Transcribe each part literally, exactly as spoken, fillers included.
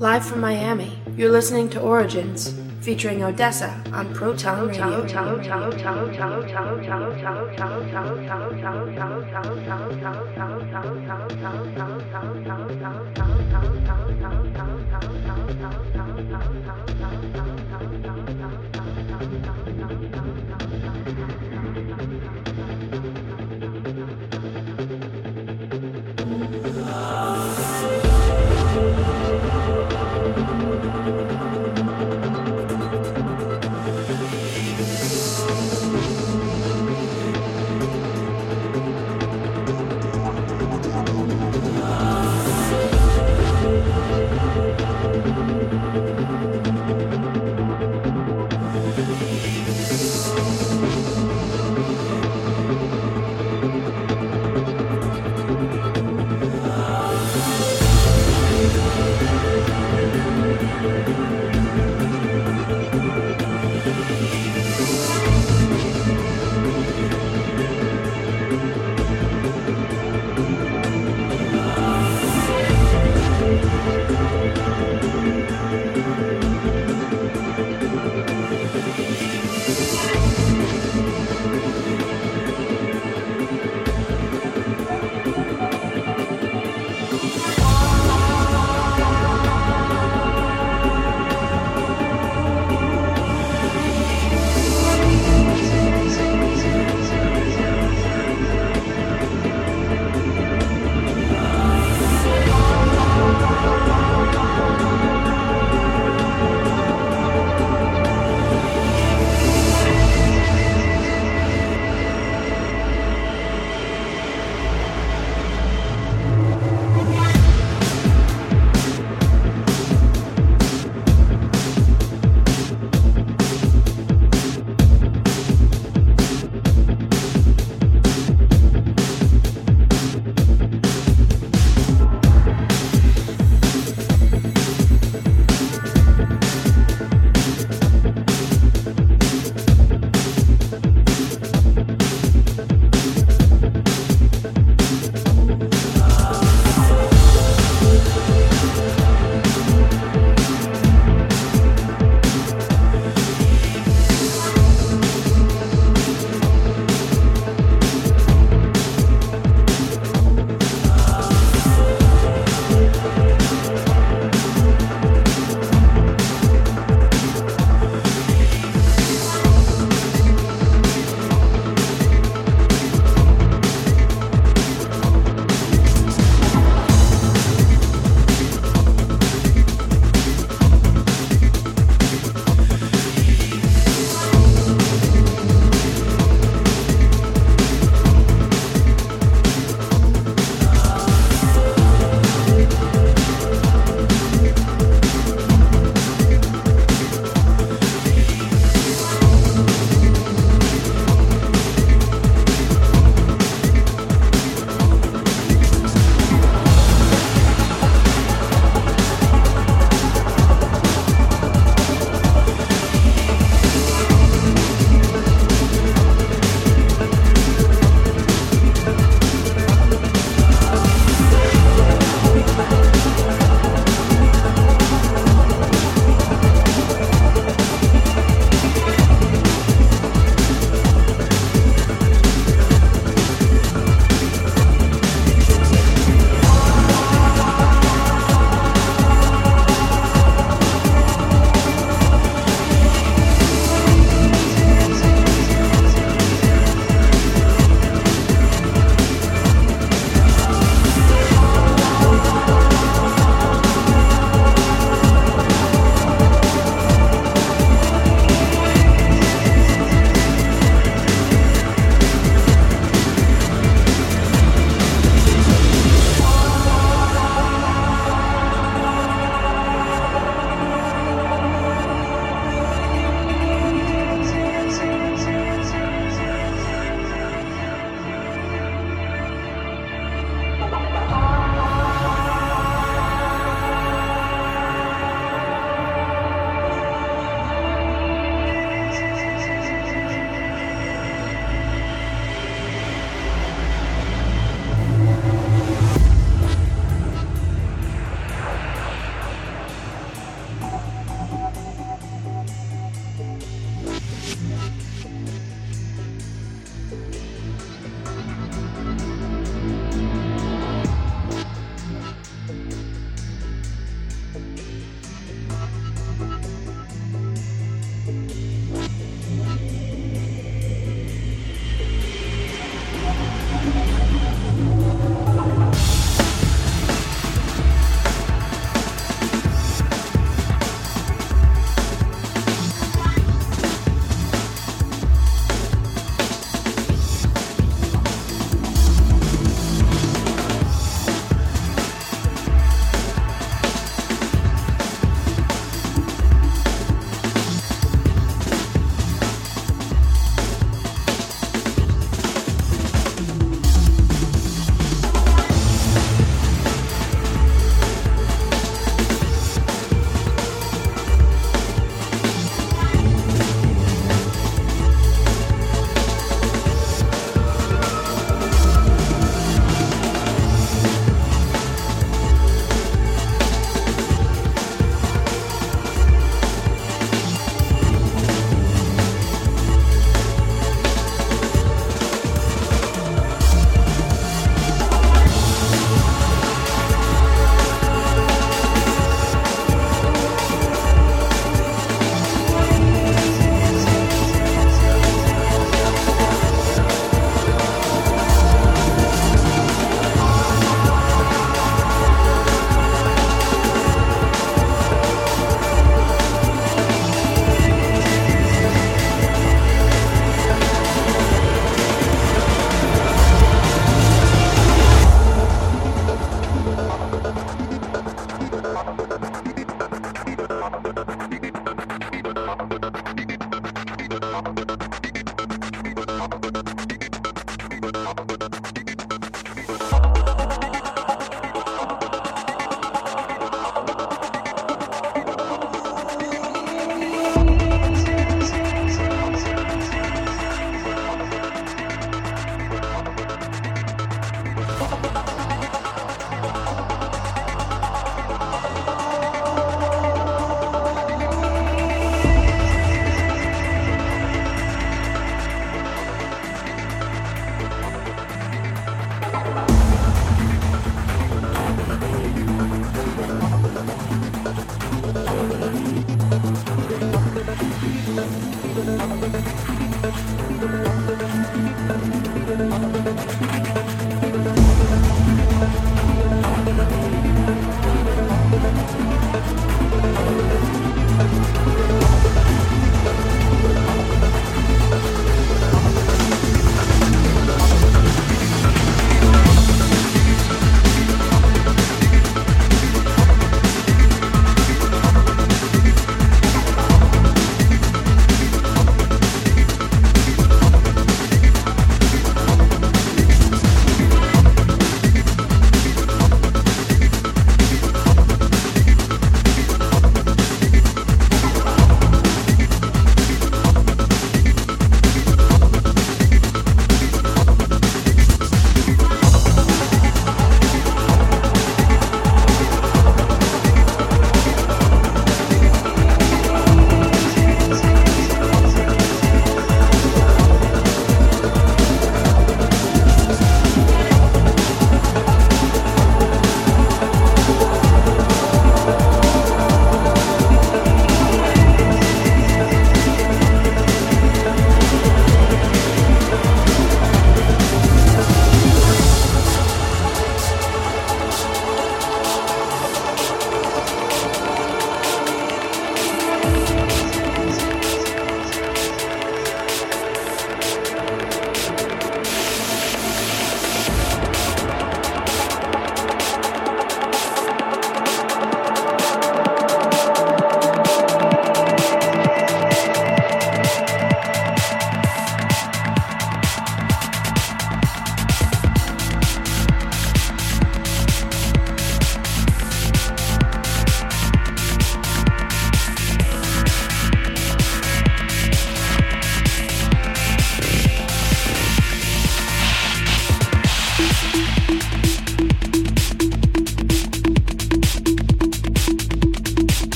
Live from Miami, you're listening to Origins, featuring Odessa on Proton Radio.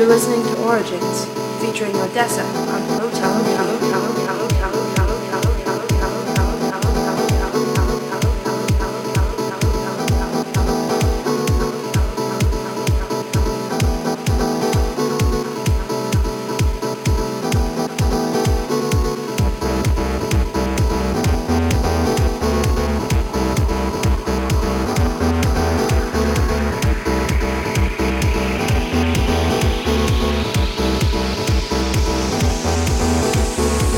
You're listening to Origins, featuring Odessa on Hello Tell Hello Hello Hello Hello Hello Hello Hello Hello Hello Hello Hello Hello Hello Hello We'll be right back.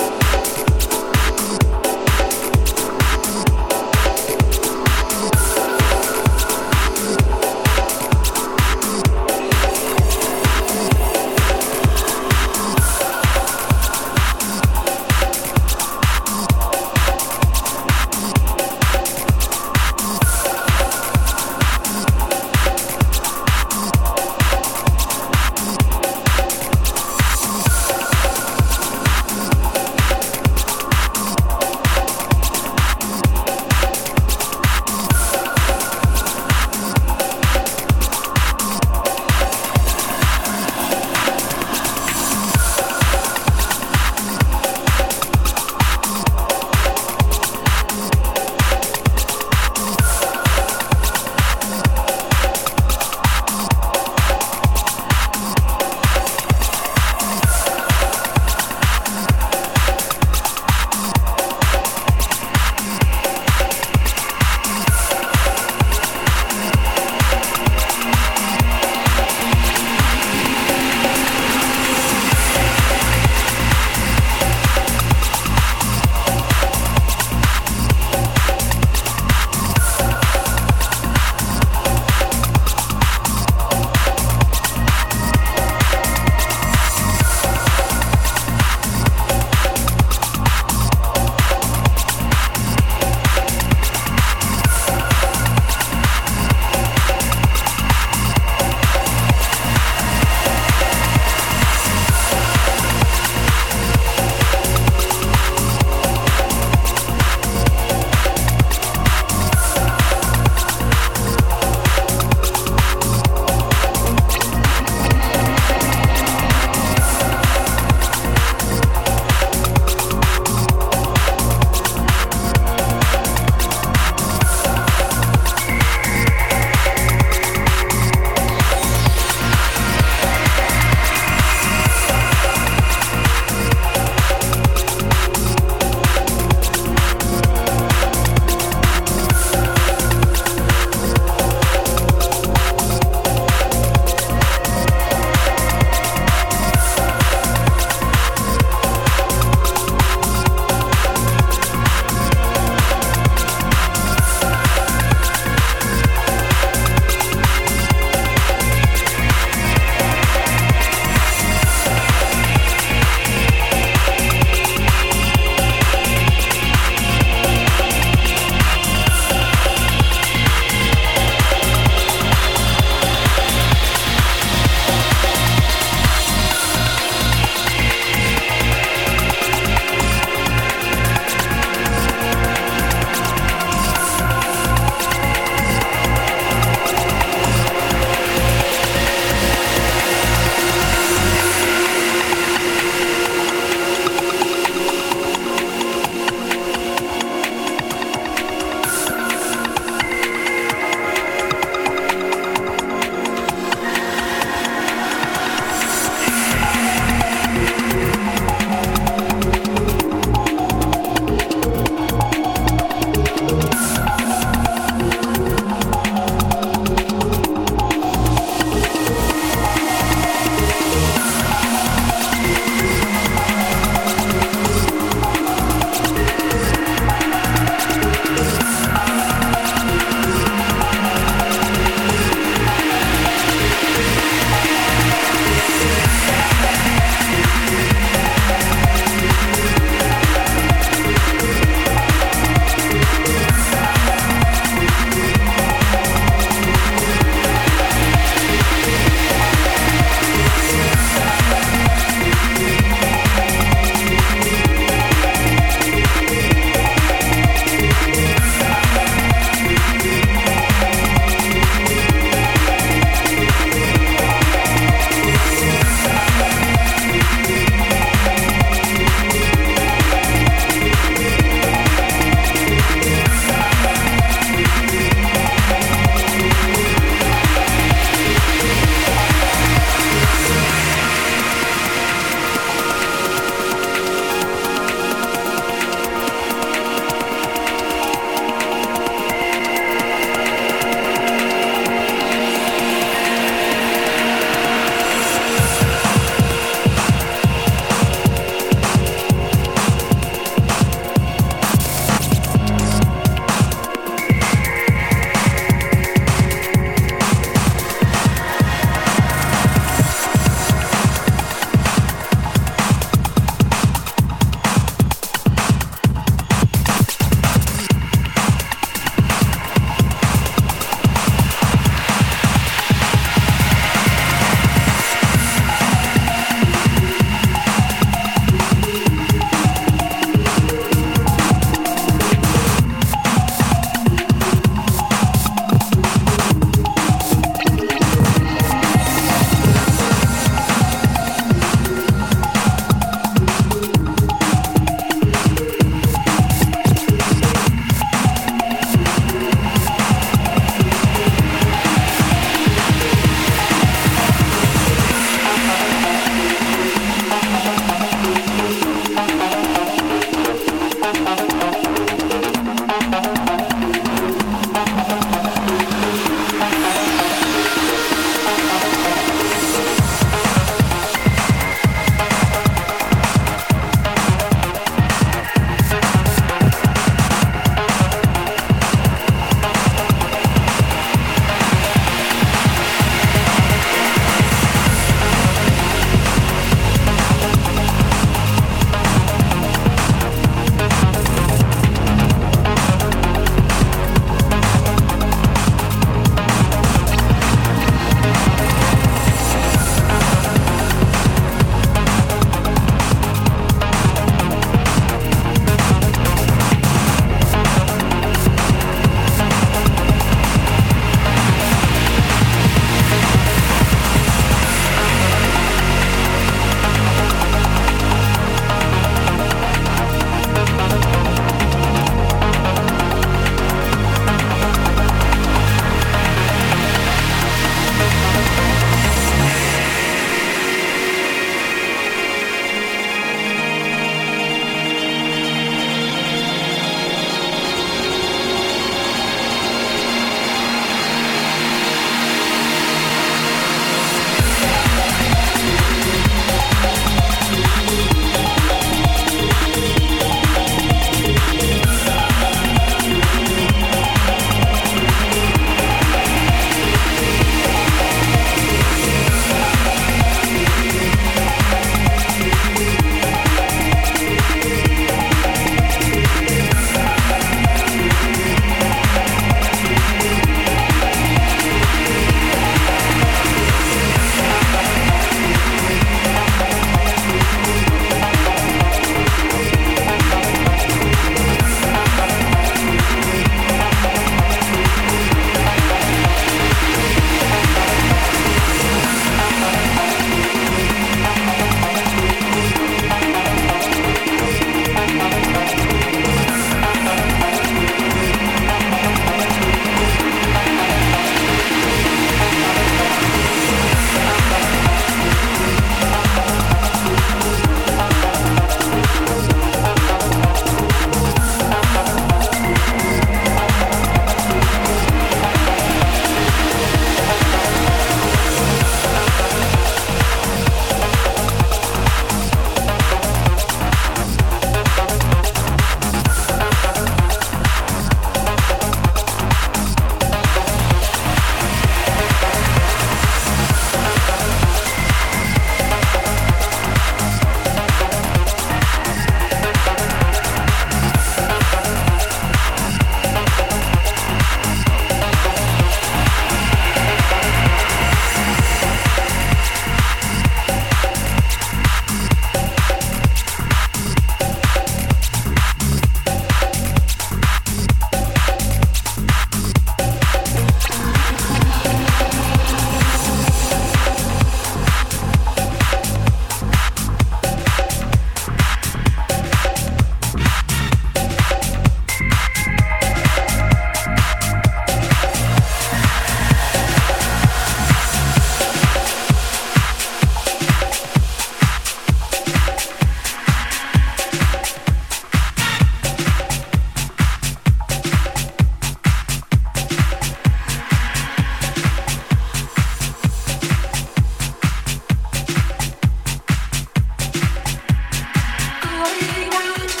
What do you want to do?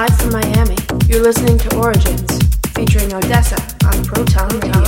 Live from Miami, you're listening to Origins, featuring Odessa on Proton Radio.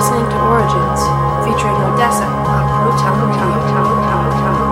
listening to Origins, featuring Odessa on Pro Town Town Town Town Town.